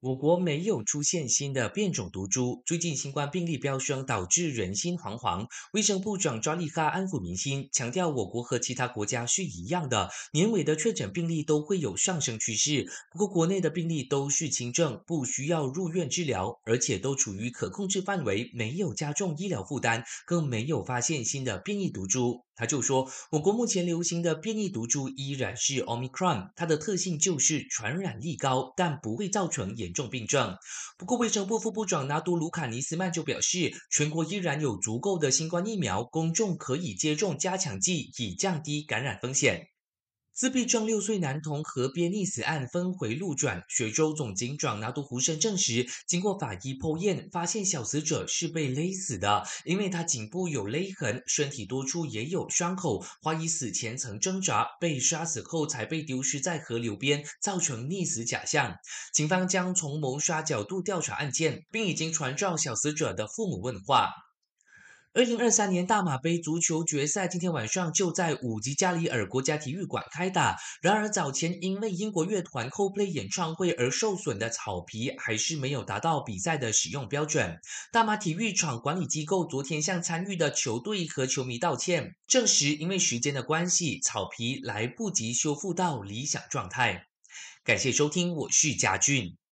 我国没有出现新的变种毒株，最近新冠病例飙升，导致人心惶惶。卫生部长扎利哈安抚民心，强调我国和其他国家是一样的，年尾的确诊病例都会有上升趋势。不过国内的病例都是轻症，不需要入院治疗，而且都处于可控制范围，没有加重医疗负担，更没有发现新的变异毒株。他就说，我国目前流行的变异毒株依然是 Omicron， 它的特性就是传染力高，但不会造成严重病症。不过，卫生部副部长拿督卢卡尼斯曼就表示，全国依然有足够的新冠疫苗，公众可以接种加强剂，以降低感染风险。自闭症6岁男童河边溺死案峰回路转，雪州总警长拿督胡生证实，经过法医剖验，发现小死者是被勒死的，因为他颈部有勒痕，身体多处也有伤口，怀疑死前曾挣扎，被杀死后才被丢失在河流边，造成溺死假象。警方将从谋杀角度调查案件，并已经传召小死者的父母问话。2023年大马杯足球决赛今天晚上就在5吉加里尔国家体育馆开打，然而早前因为英国乐团 Coldplay 演唱会而受损的草皮还是没有达到比赛的使用标准。大马体育场管理机构昨天向参与的球队和球迷道歉，证实因为时间的关系，草皮来不及修复到理想状态。感谢收听，我是嘉俊。